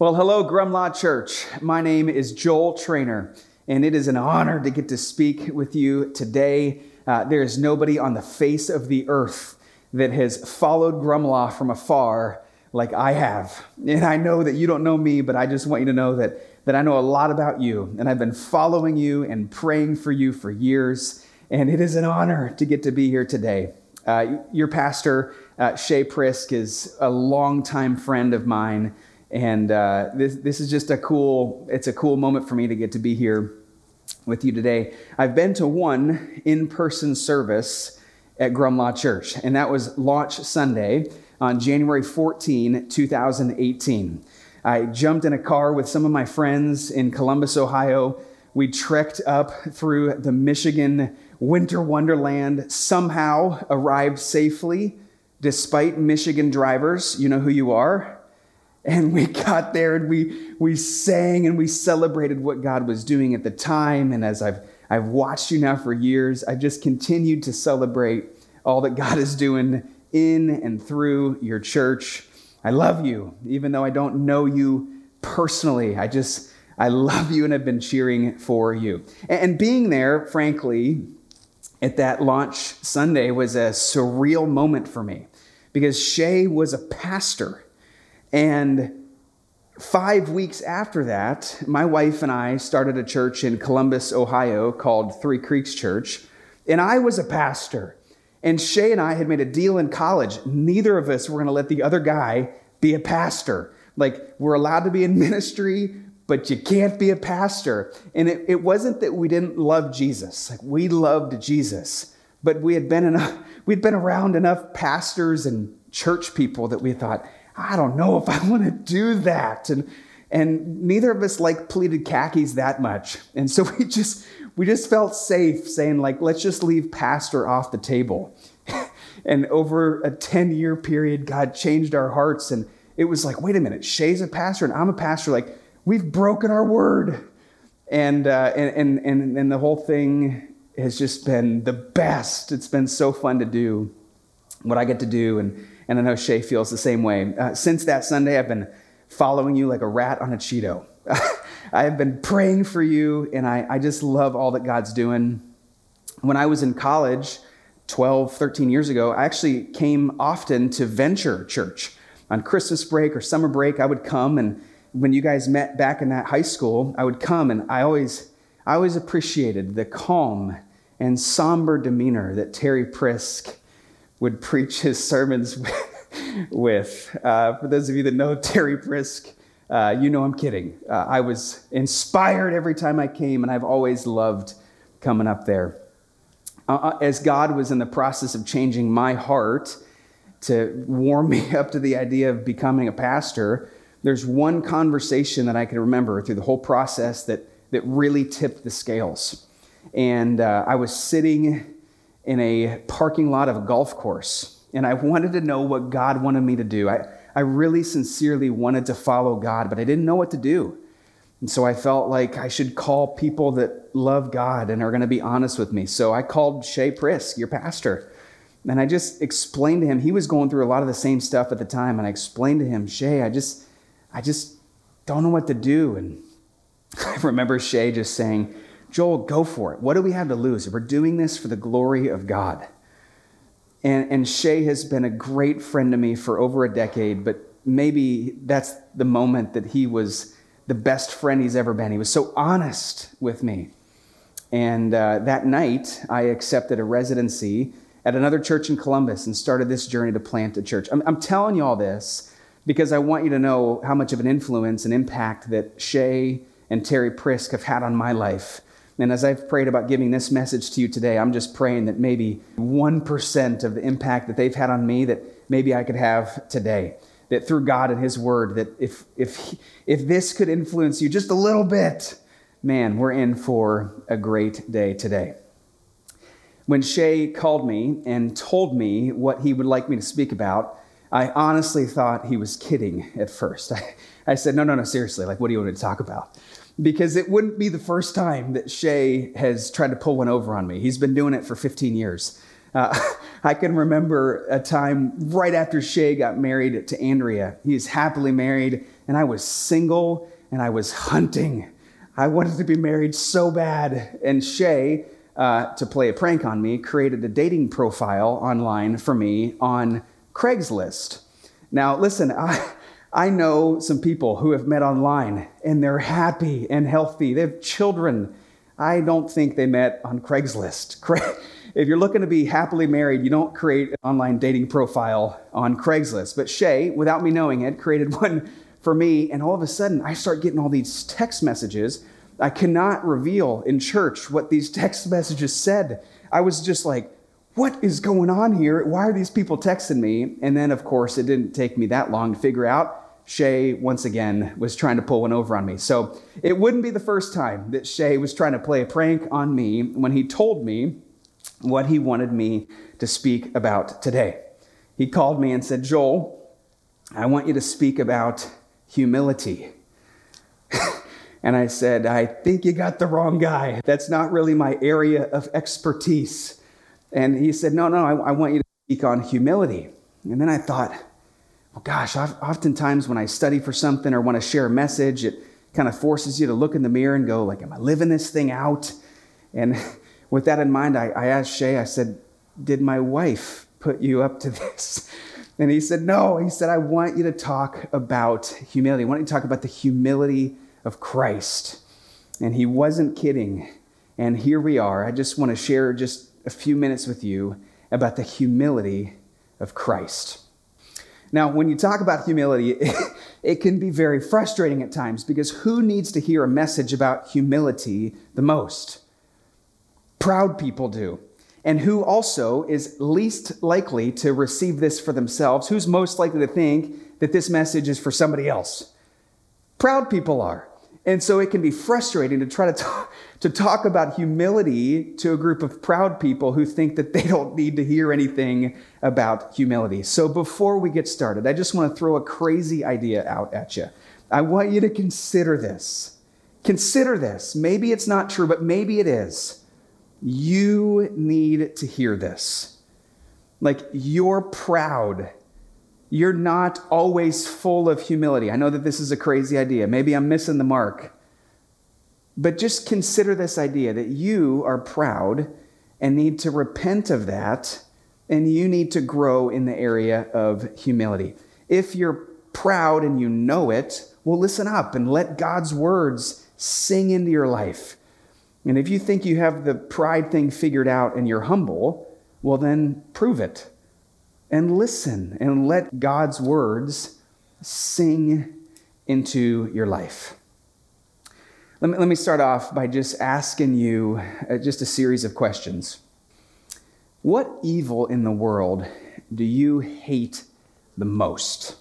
Well, hello, Grumlaw Church. My name is Joel Traynor, and it is an honor to get to speak with you today. There is nobody on the face of the earth that has followed Grumlaw from afar like I have. And I know that you don't know me, but I just want you to know that I know a lot about you, and I've been following you and praying for you for years, and it is an honor to get to be here today. Your pastor, Shea Prisk, is a longtime friend of mine. And this is just a cool moment for me to get to be here with you today. I've been to one in-person service at Grumlaw Church, and that was Launch Sunday on January 14, 2018. I jumped in a car with some of my friends in Columbus, Ohio. We trekked up through the Michigan winter wonderland, somehow arrived safely, despite Michigan drivers. You know who you are. And we got there and we sang and we celebrated what God was doing at the time. And as I've watched you now for years, I've just continued to celebrate all that God is doing in and through your church. I love you, even though I don't know you personally. I love you and have been cheering for you. And being there, frankly, at that Launch Sunday was a surreal moment for me because Shea was a pastor. And 5 weeks after that, my wife and I started a church in Columbus, Ohio called Three Creeks Church. And I was a pastor. And Shea and I had made a deal in college. Neither of us were going to let the other guy be a pastor. Like, we're allowed to be in ministry, but you can't be a pastor. And it wasn't that we didn't love Jesus. Like, we loved Jesus. But we'd been around enough pastors and church people that we thought, I don't know if I want to do that. And neither of us like pleated khakis that much. And so we just felt safe saying, like, let's just leave pastor off the table. And over a 10-year period, God changed our hearts. And it was like, wait a minute, Shea's a pastor and I'm a pastor. Like, we've broken our word. And the whole thing has just been the best. It's been so fun to do what I get to do. And I know Shea feels the same way. Since that Sunday, I've been following you like a rat on a Cheeto. I have been praying for you, and I just love all that God's doing. When I was in college 12, 13 years ago, I actually came often to Venture Church. On Christmas break or summer break, I would come, and when you guys met back in that high school, I would come, and I always appreciated the calm and somber demeanor that Terry Prisk would preach his sermons with. For those of you that know Terry Prisk, you know I'm kidding. I was inspired every time I came, and I've always loved coming up there. As God was in the process of changing my heart to warm me up to the idea of becoming a pastor, there's one conversation that I can remember through the whole process that really tipped the scales. And I was sitting in a parking lot of a golf course, and I wanted to know what God wanted me to do. I really sincerely wanted to follow God, but I didn't know what to do. And so I felt like I should call people that love God and are going to be honest with me. So I called Shea Prisk, your pastor, and I just explained to him. He was going through a lot of the same stuff at the time, and I explained to him, Shea, I just don't know what to do. And I remember Shea just saying, Joel, go for it. What do we have to lose? We're doing this for the glory of God. And Shea has been a great friend to me for over a decade, but maybe that's the moment that he was the best friend he's ever been. He was so honest with me. And that night, I accepted a residency at another church in Columbus and started this journey to plant a church. I'm telling you all this because I want you to know how much of an influence and impact that Shea and Terry Prisk have had on my life. And as I've prayed about giving this message to you today, I'm just praying that maybe 1% of the impact that they've had on me, that maybe I could have today. That through God and His Word, that if this could influence you just a little bit, man, we're in for a great day today. When Shea called me and told me what he would like me to speak about, I honestly thought he was kidding at first. I said, no, seriously, like, what do you want me to talk about? Because it wouldn't be the first time that Shea has tried to pull one over on me. He's been doing it for 15 years. I can remember a time right after Shea got married to Andrea. He is happily married, and I was single, and I was hunting. I wanted to be married so bad. And Shea, to play a prank on me, created a dating profile online for me on Craigslist. Now, listen, I know some people who have met online, and they're happy and healthy. They have children. I don't think they met on Craigslist. If you're looking to be happily married, you don't create an online dating profile on Craigslist. But Shea, without me knowing it, created one for me, and all of a sudden, I start getting all these text messages. I cannot reveal in church what these text messages said. I was just like, what is going on here? Why are these people texting me? And then, of course, it didn't take me that long to figure out Shea, once again, was trying to pull one over on me. So it wouldn't be the first time that Shea was trying to play a prank on me when he told me what he wanted me to speak about today. He called me and said, Joel, I want you to speak about humility. And I said, I think you got the wrong guy. That's not really my area of expertise. And he said, no, I want you to speak on humility. And then I thought, well, gosh, oftentimes when I study for something or want to share a message, it kind of forces you to look in the mirror and go, like, am I living this thing out? And with that in mind, I asked Shea, I said, did my wife put you up to this? And he said, no. He said, I want you to talk about humility. I want you to talk about the humility of Christ. And he wasn't kidding. And here we are. I just want to share just a few minutes with you about the humility of Christ. Now, when you talk about humility, it can be very frustrating at times because who needs to hear a message about humility the most? Proud people do. And who also is least likely to receive this for themselves? Who's most likely to think that this message is for somebody else? Proud people are. And so it can be frustrating to try to talk about humility to a group of proud people who think that they don't need to hear anything about humility. So before we get started, I just want to throw a crazy idea out at you. I want you to consider this. Consider this. Maybe it's not true, but maybe it is. You need to hear this. Like, you're proud. You're not always full of humility. I know that this is a crazy idea. Maybe I'm missing the mark. But just consider this idea that you are proud and need to repent of that, and you need to grow in the area of humility. If you're proud and you know it, well, listen up and let God's words sing into your life. And if you think you have the pride thing figured out and you're humble, well, then prove it and listen and let God's words sing into your life. Let me start off by just asking you just a series of questions. What evil in the world do you hate the most?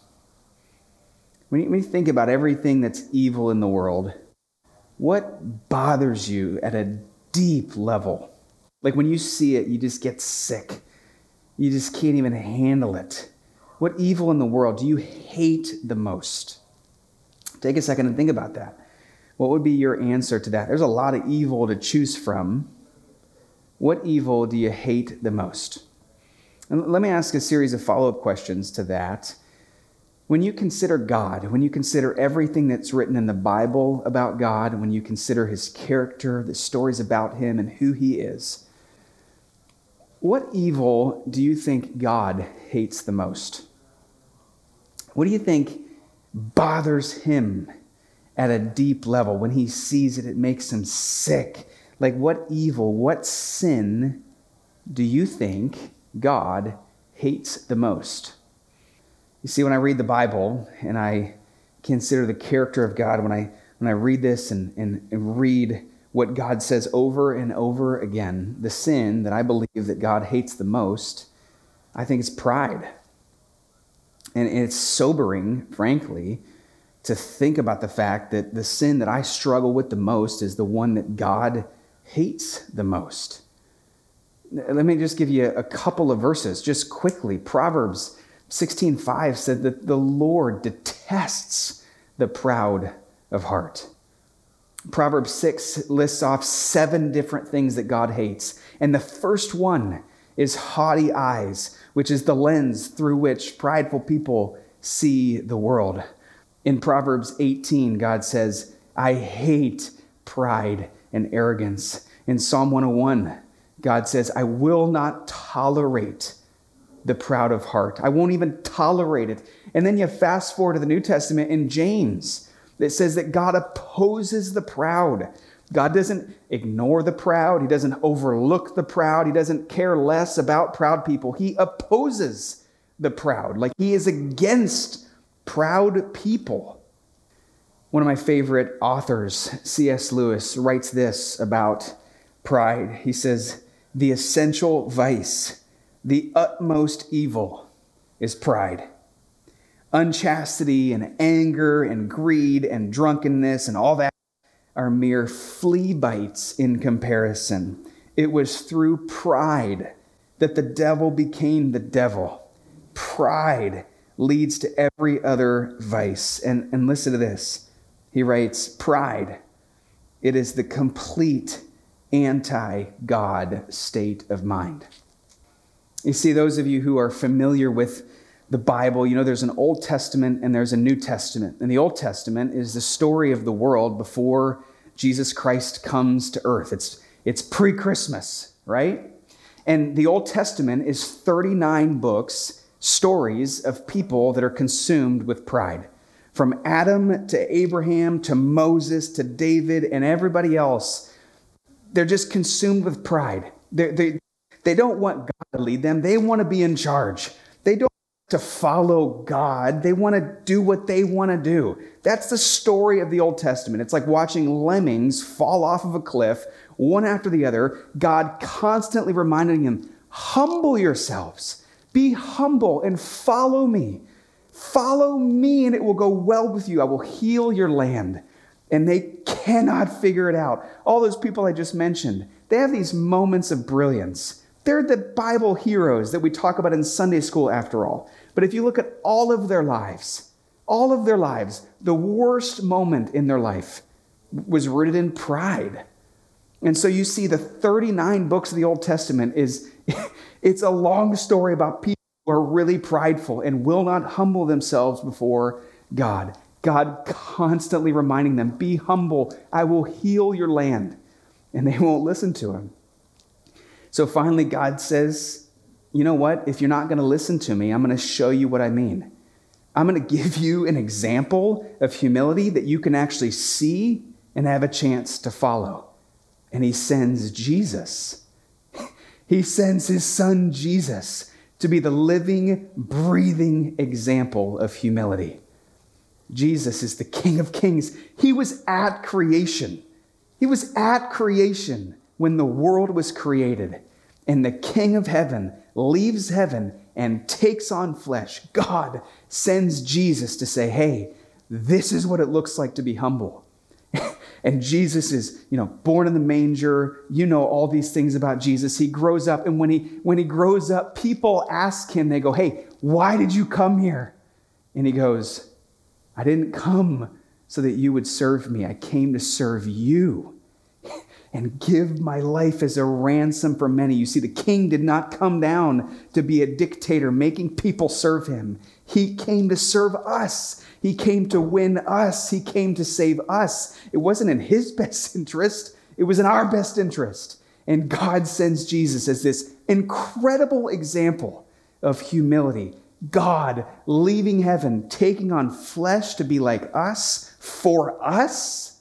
When you think about everything that's evil in the world, what bothers you at a deep level? Like, when you see it, you just get sick. You just can't even handle it. What evil in the world do you hate the most? Take a second and think about that. What would be your answer to that? There's a lot of evil to choose from. What evil do you hate the most? And let me ask a series of follow-up questions to that. When you consider God, when you consider everything that's written in the Bible about God, when you consider his character, the stories about him and who he is, what evil do you think God hates the most? What do you think bothers him at a deep level? When he sees it, it makes him sick. Like, what evil, what sin do you think God hates the most? You see, when I read the Bible and I consider the character of God, when I read this and read what God says over and over again, the sin that I believe that God hates the most, I think it's pride. And it's sobering, frankly, to think about the fact that the sin that I struggle with the most is the one that God hates the most. Let me just give you a couple of verses just quickly. Proverbs 16:5 said that the Lord detests the proud of heart. Proverbs 6 lists off 7 different things that God hates. And the first one is haughty eyes, which is the lens through which prideful people see the world. In Proverbs 18, God says, I hate pride and arrogance. In Psalm 101, God says, I will not tolerate the proud of heart. I won't even tolerate it. And then you fast forward to the New Testament in James, that says that God opposes the proud. God doesn't ignore the proud. He doesn't overlook the proud. He doesn't care less about proud people. He opposes the proud. Like, he is against proud people. One of my favorite authors, C.S. Lewis, writes this about pride. He says, the essential vice, the utmost evil, is pride. Unchastity and anger and greed and drunkenness and all that are mere flea bites in comparison. It was through pride that the devil became the devil. Pride leads to every other vice. And listen to this. He writes, pride, it is the complete anti-God state of mind. You see, those of you who are familiar with the Bible, you know there's an Old Testament and there's a New Testament. And the Old Testament is the story of the world before Jesus Christ comes to earth. It's pre-Christmas, right? And the Old Testament is 39 books, stories of people that are consumed with pride. From Adam to Abraham to Moses to David and everybody else, they're just consumed with pride. They don't want God to lead them. They want to be in charge. They don't to follow God. They want to do what they want to do. That's the story of the Old Testament. It's like watching lemmings fall off of a cliff, one after the other, God constantly reminding them, humble yourselves, be humble and follow me. Follow me and it will go well with you. I will heal your land. And they cannot figure it out. All those people I just mentioned, they have these moments of brilliance. They're the Bible heroes that we talk about in Sunday school after all. But if you look at all of their lives, the worst moment in their life was rooted in pride. And so you see the 39 books of the Old Testament it's a long story about people who are really prideful and will not humble themselves before God. God constantly reminding them, be humble, I will heal your land. And they won't listen to him. So finally, God says, you know what? If you're not going to listen to me, I'm going to show you what I mean. I'm going to give you an example of humility that you can actually see and have a chance to follow. And he sends Jesus. He sends his son, Jesus, to be the living, breathing example of humility. Jesus is the King of Kings. He was at creation when the world was created. And the King of Heaven leaves heaven and takes on flesh. God sends Jesus to say, hey, this is what it looks like to be humble. And Jesus is, born in the manger. You know all these things about Jesus. He grows up, and when he grows up, people ask him, they go, hey, why did you come here? And he goes, I didn't come so that you would serve me. I came to serve you and give my life as a ransom for many. You see, the king did not come down to be a dictator, making people serve him. He came to serve us. He came to win us. He came to save us. It wasn't in his best interest. It was in our best interest. And God sends Jesus as this incredible example of humility. God leaving heaven, taking on flesh to be like us, for us.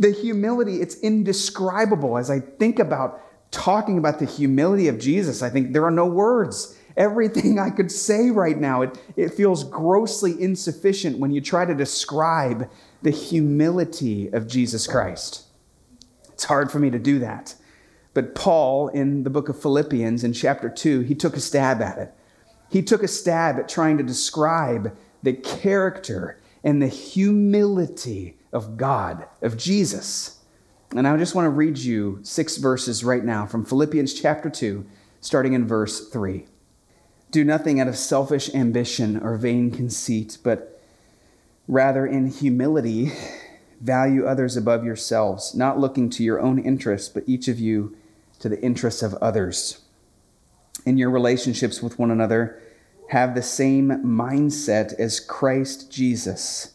The humility, it's indescribable. As I think about talking about the humility of Jesus, I think there are no words. Everything I could say right now, it feels grossly insufficient when you try to describe the humility of Jesus Christ. It's hard for me to do that. But Paul, in the book of Philippians, in chapter 2, he took a stab at it. He took a stab at trying to describe the character and the humility of God, of Jesus. And I just want to read you 6 verses right now from Philippians chapter 2, starting in verse 3. Do nothing out of selfish ambition or vain conceit, but rather in humility value others above yourselves, not looking to your own interests, but each of you to the interests of others. in your relationships with one another, have the same mindset as Christ Jesus,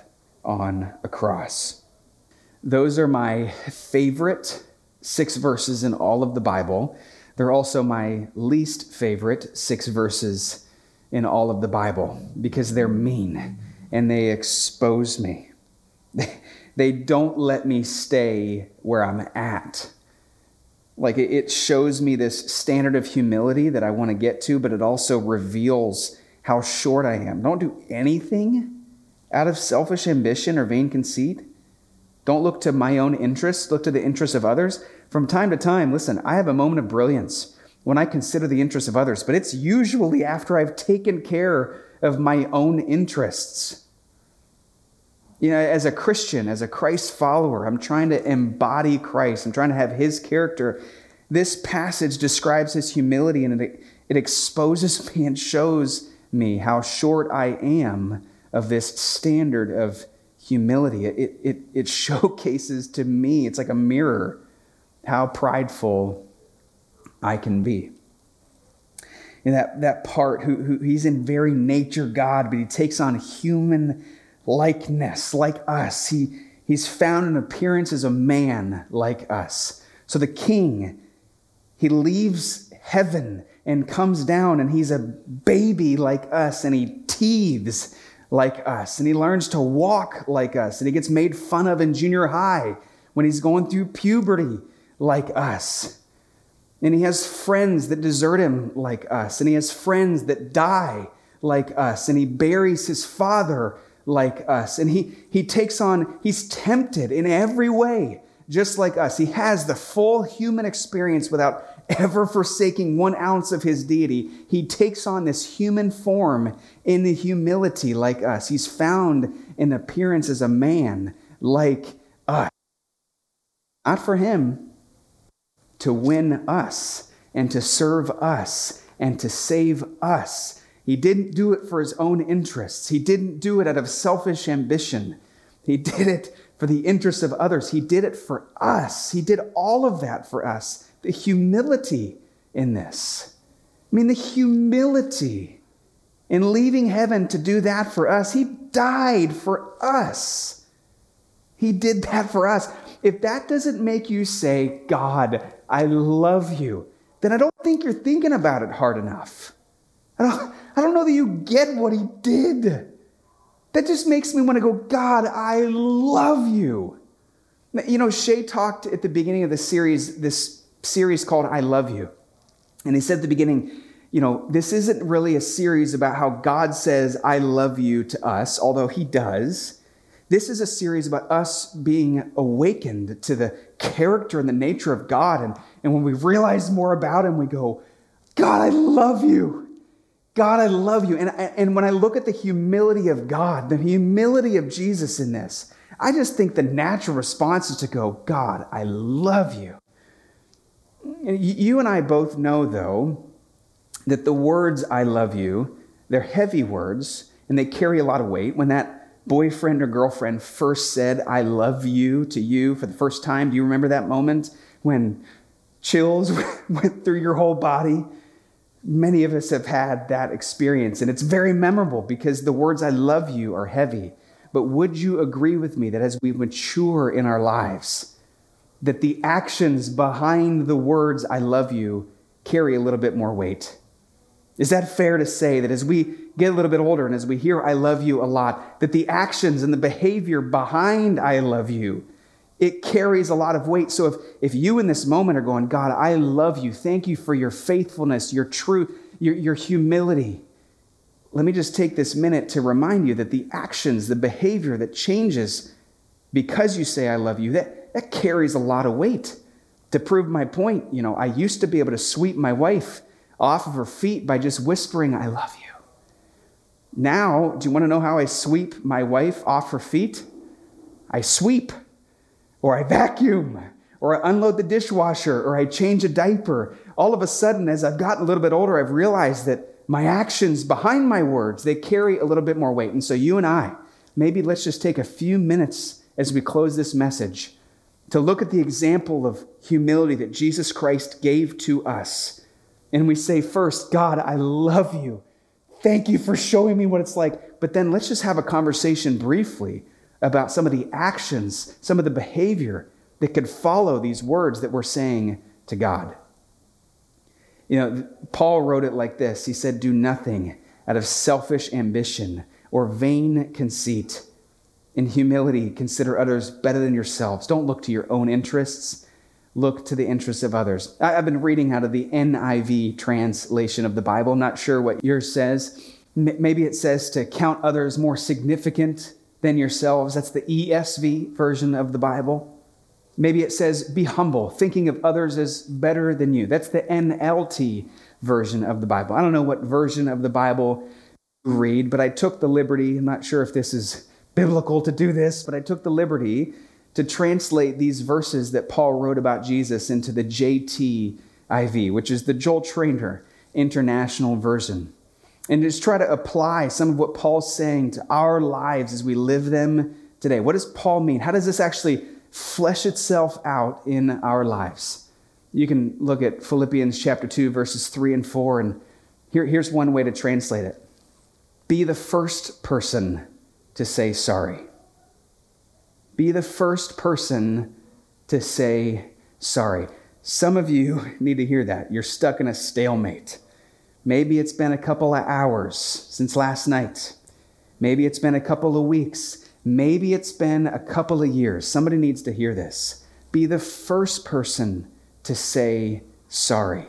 on a cross. Those are my favorite 6 verses in all of the Bible. They're also my least favorite 6 verses in all of the Bible because they're mean and they expose me. They don't let me stay where I'm at. Like, it shows me this standard of humility that I want to get to, but it also reveals how short I am. Don't do anything out of selfish ambition or vain conceit. Don't look to my own interests. Look to the interests of others. From time to time, listen, I have a moment of brilliance when I consider the interests of others, but it's usually after I've taken care of my own interests. You know, as a Christian, as a Christ follower, I'm trying to embody Christ. I'm trying to have his character. This passage describes his humility, and it exposes me and shows me how short I am of this standard of humility. It showcases to me, it's like a mirror, how prideful I can be. And that part, who he's in very nature God, but he takes on human likeness, like us. He's found in appearance as a man like us. So the king, he leaves heaven and comes down, and he's a baby like us, and he teethes like us, and he learns to walk like us, and he gets made fun of in junior high when he's going through puberty like us. And he has friends that desert him like us, and he has friends that die like us, and he buries his father like us. And he takes on, he's tempted in every way, just like us. He has the full human experience without ever forsaking 1 ounce of his deity. He takes on this human form in the humility like us. He's found in appearance as a man like us. Not for him to win us and to serve us and to save us. He didn't do it for his own interests. He didn't do it out of selfish ambition. He did it for the interests of others. He did it for us. He did all of that for us. The humility in this. I mean, the humility in leaving heaven to do that for us. He died for us. He did that for us. If that doesn't make you say, God, I love you, then I don't think you're thinking about it hard enough. I don't know that you get what he did. That just makes me want to go, God, I love you. You know, Shea talked at the beginning of the series, this series called I Love You. And he said at the beginning, you know, this isn't really a series about how God says, I love you to us, although he does. This is a series about us being awakened to the character and the nature of God. And when we realize more about him, we go, God, I love you. God, I love you. And when I look at the humility of God, the humility of Jesus in this, I just think the natural response is to go, God, I love you. You and I both know, though, that the words I love you, they're heavy words, and they carry a lot of weight. When that boyfriend or girlfriend first said, I love you to you for the first time, do you remember that moment when chills went through your whole body? Many of us have had that experience, and it's very memorable because the words I love you are heavy. But would you agree with me that as we mature in our lives, that the actions behind the words I love you carry a little bit more weight? Is that fair to say that as we get a little bit older and as we hear I love you a lot, that the actions and the behavior behind I love you, it carries a lot of weight? So if you in this moment are going, God, I love you. Thank you for your faithfulness, your truth, your humility. Let me just take this minute to remind you that the actions, the behavior that changes because you say I love you, that carries a lot of weight. To prove my point, you know, I used to be able to sweep my wife off of her feet by just whispering, "I love you." Now, do you want to know how I sweep my wife off her feet? I sweep, or I vacuum, or I unload the dishwasher, or I change a diaper. All of a sudden, as I've gotten a little bit older, I've realized that my actions behind my words, they carry a little bit more weight. And so you and I, maybe let's just take a few minutes as we close this message to look at the example of humility that Jesus Christ gave to us. And we say first, God, I love you. Thank you for showing me what it's like. But then let's just have a conversation briefly about some of the actions, some of the behavior that could follow these words that we're saying to God. You know, Paul wrote it like this. He said, do nothing out of selfish ambition or vain conceit. In humility, consider others better than yourselves. Don't look to your own interests. Look to the interests of others. I've been reading out of the NIV translation of the Bible. Not sure what yours says. Maybe it says to count others more significant than yourselves. That's the ESV version of the Bible. Maybe it says, be humble, thinking of others as better than you. That's the NLT version of the Bible. I don't know what version of the Bible you read, but I took the liberty, I'm not sure if this is biblical to do this, but I took the liberty to translate these verses that Paul wrote about Jesus into the JTIV, which is the Joel Traynor International Version. And just try to apply some of what Paul's saying to our lives as we live them today. What does Paul mean? How does this actually flesh itself out in our lives? You can look at Philippians chapter 2, verses 3 and 4, and here's one way to translate it. Be the first person to say sorry. Be the first person to say sorry. Some of you need to hear that. You're stuck in a stalemate. Maybe it's been a couple of hours since last night. Maybe it's been a couple of weeks. Maybe it's been a couple of years. Somebody needs to hear this. Be the first person to say sorry.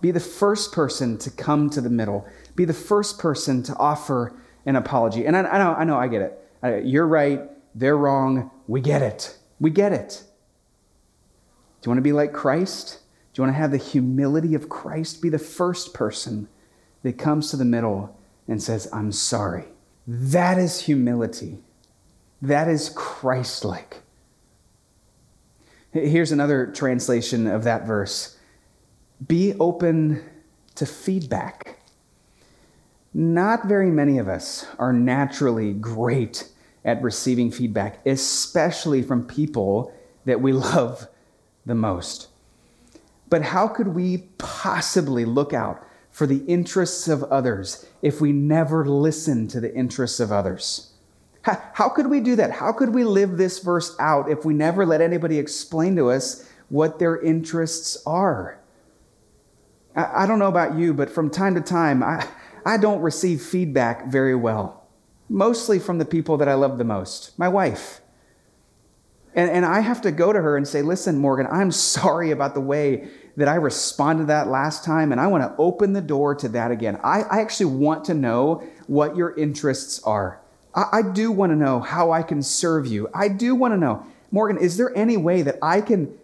Be the first person to come to the middle. Be the first person to offer an apology. And I know, I get it. You're right. They're wrong. We get it. We get it. Do you want to be like Christ? Do you want to have the humility of Christ? Be the first person that comes to the middle and says, I'm sorry. That is humility. That is Christ-like. Here's another translation of that verse. Be open to feedback. Not very many of us are naturally great at receiving feedback, especially from people that we love the most. But how could we possibly look out for the interests of others if we never listen to the interests of others? How could we do that? How could we live this verse out if we never let anybody explain to us what their interests are? I don't know about you, but from time to time, I don't receive feedback very well, mostly from the people that I love the most, my wife. And I have to go to her and say, listen, Morgan, I'm sorry about the way that I responded to that last time, and I want to open the door to that again. I actually want to know what your interests are. I do want to know how I can serve you. I do want to know, Morgan, is there any way that I can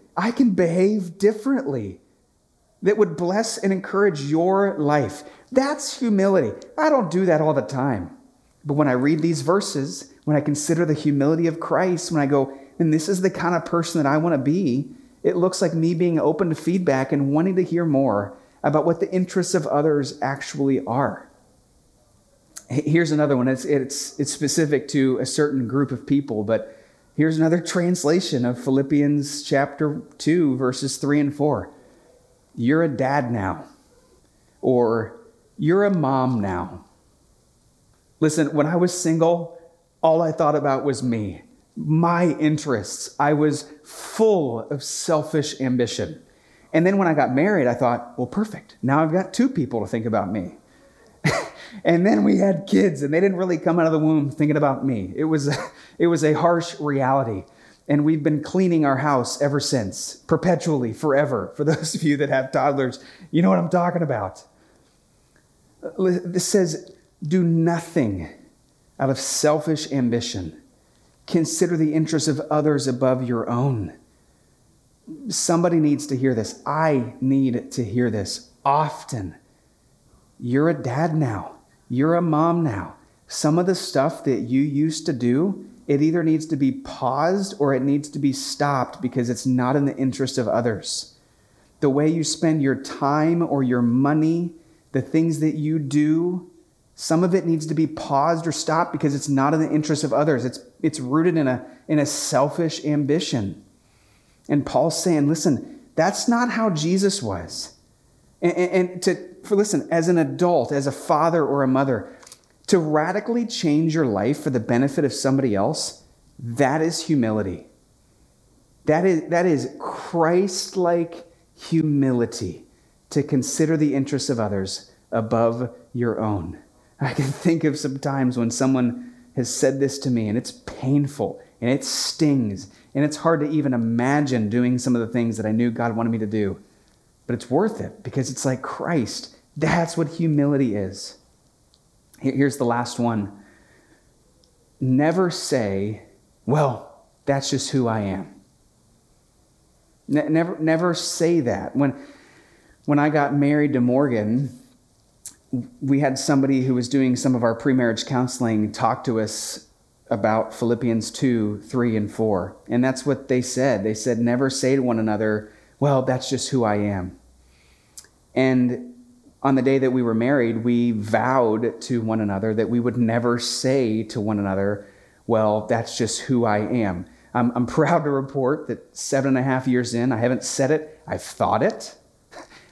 behave differently that would bless and encourage your life? That's humility. I don't do that all the time. But when I read these verses, when I consider the humility of Christ, when I go, and this is the kind of person that I want to be, it looks like me being open to feedback and wanting to hear more about what the interests of others actually are. Here's another one. It's specific to a certain group of people, but here's another translation of Philippians chapter 2, verses 3 and 4. You're a dad now, or you're a mom now. Listen, when I was single, all I thought about was me, my interests. I was full of selfish ambition. And then when I got married, I thought, well, perfect. Now I've got two people to think about me. And then we had kids, and they didn't really come out of the womb thinking about me. It was a harsh reality. And we've been cleaning our house ever since, perpetually, forever. For those of you that have toddlers, you know what I'm talking about. This says, do nothing out of selfish ambition. Consider the interests of others above your own. Somebody needs to hear this. I need to hear this often. You're a dad now. You're a mom now. Some of the stuff that you used to do, it either needs to be paused or it needs to be stopped because it's not in the interest of others. The way you spend your time or your money, the things that you do, some of it needs to be paused or stopped because it's not in the interest of others. It's rooted in a selfish ambition. And Paul's saying, listen, that's not how Jesus was. And as an adult, as a father or a mother, to radically change your life for the benefit of somebody else, that is humility. That is Christ-like humility, to consider the interests of others above your own. I can think of some times when someone has said this to me, and it's painful, and it stings, and it's hard to even imagine doing some of the things that I knew God wanted me to do. But it's worth it, because it's like Christ. That's what humility is. Here's the last one. Never say, well, that's just who I am. Never say that. When I got married to Morgan, we had somebody who was doing some of our pre-marriage counseling talk to us about Philippians 2, 3, and 4. And that's what they said. They said, never say to one another, well, that's just who I am. And on the day that we were married, we vowed to one another that we would never say to one another, well, that's just who I am. I'm proud to report that 7.5 years in, I haven't said it. I've thought it.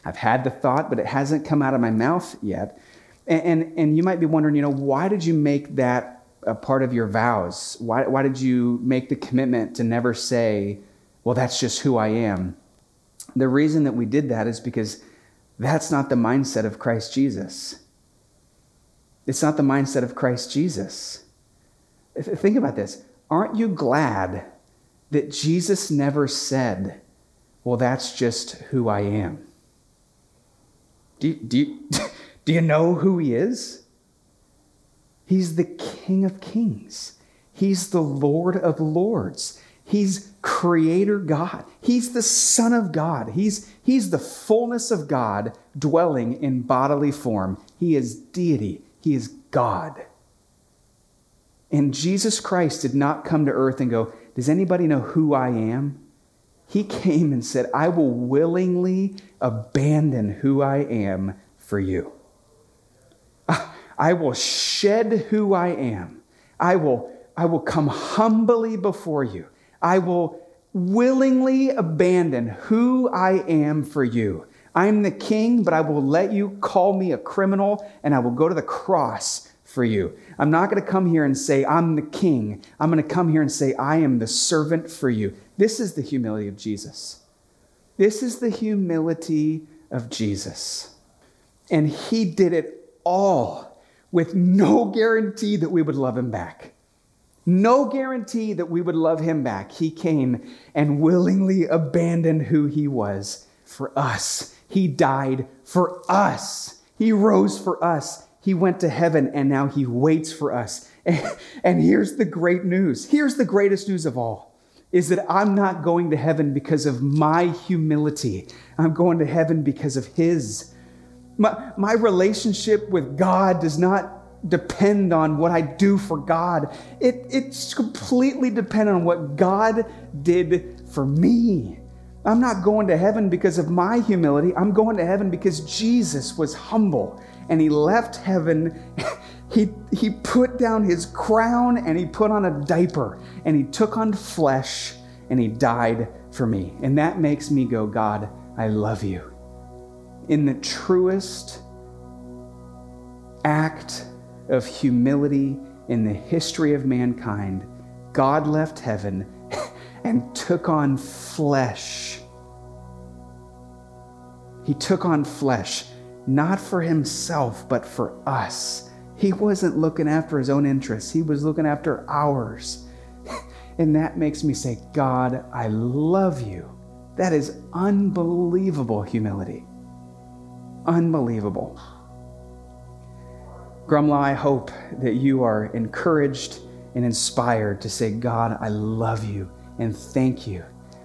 I've had the thought, but it hasn't come out of my mouth yet. And you might be wondering, why did you make that a part of your vows? Why did you make the commitment to never say, well, that's just who I am? The reason that we did that is because that's not the mindset of Christ Jesus. It's not the mindset of Christ Jesus. Think about this. Aren't you glad that Jesus never said, well, that's just who I am? Do you know who he is? He's the King of Kings. He's the Lord of Lords. He's Creator God. He's the Son of God. He's the fullness of God dwelling in bodily form. He is deity. He is God. And Jesus Christ did not come to earth and go, does anybody know who I am? He came and said, I will willingly abandon who I am for you. I will shed who I am. I will come humbly before you. I will willingly abandon who I am for you. I'm the king, but I will let you call me a criminal, and I will go to the cross for you. I'm not going to come here and say, I'm the king. I'm going to come here and say, I am the servant for you. This is the humility of Jesus. This is the humility of Jesus. And he did it all with no guarantee that we would love him back. No guarantee that we would love him back. He came and willingly abandoned who he was for us. He died for us. He rose for us. He went to heaven, and now he waits for us. And here's the great news. Here's the greatest news of all, is that I'm not going to heaven because of my humility. I'm going to heaven because of his. My relationship with God does not depend on what I do for God. It's completely dependent on what God did for me. I'm not going to heaven because of my humility. I'm going to heaven because Jesus was humble, and he left heaven. He put down his crown, and he put on a diaper, and he took on flesh, and he died for me. And that makes me go, God, I love you. In the truest act of humility in the history of mankind, God left heaven and took on flesh. He took on flesh, not for himself, but for us. He wasn't looking after his own interests. He was looking after ours. And that makes me say, God, I love you. That is unbelievable humility. Unbelievable. Grumlaw, I hope that you are encouraged and inspired to say, God, I love you and thank you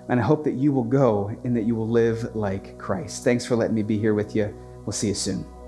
And I hope that you will go and that you will live like Christ. Thanks for letting me be here with you. We'll see you soon.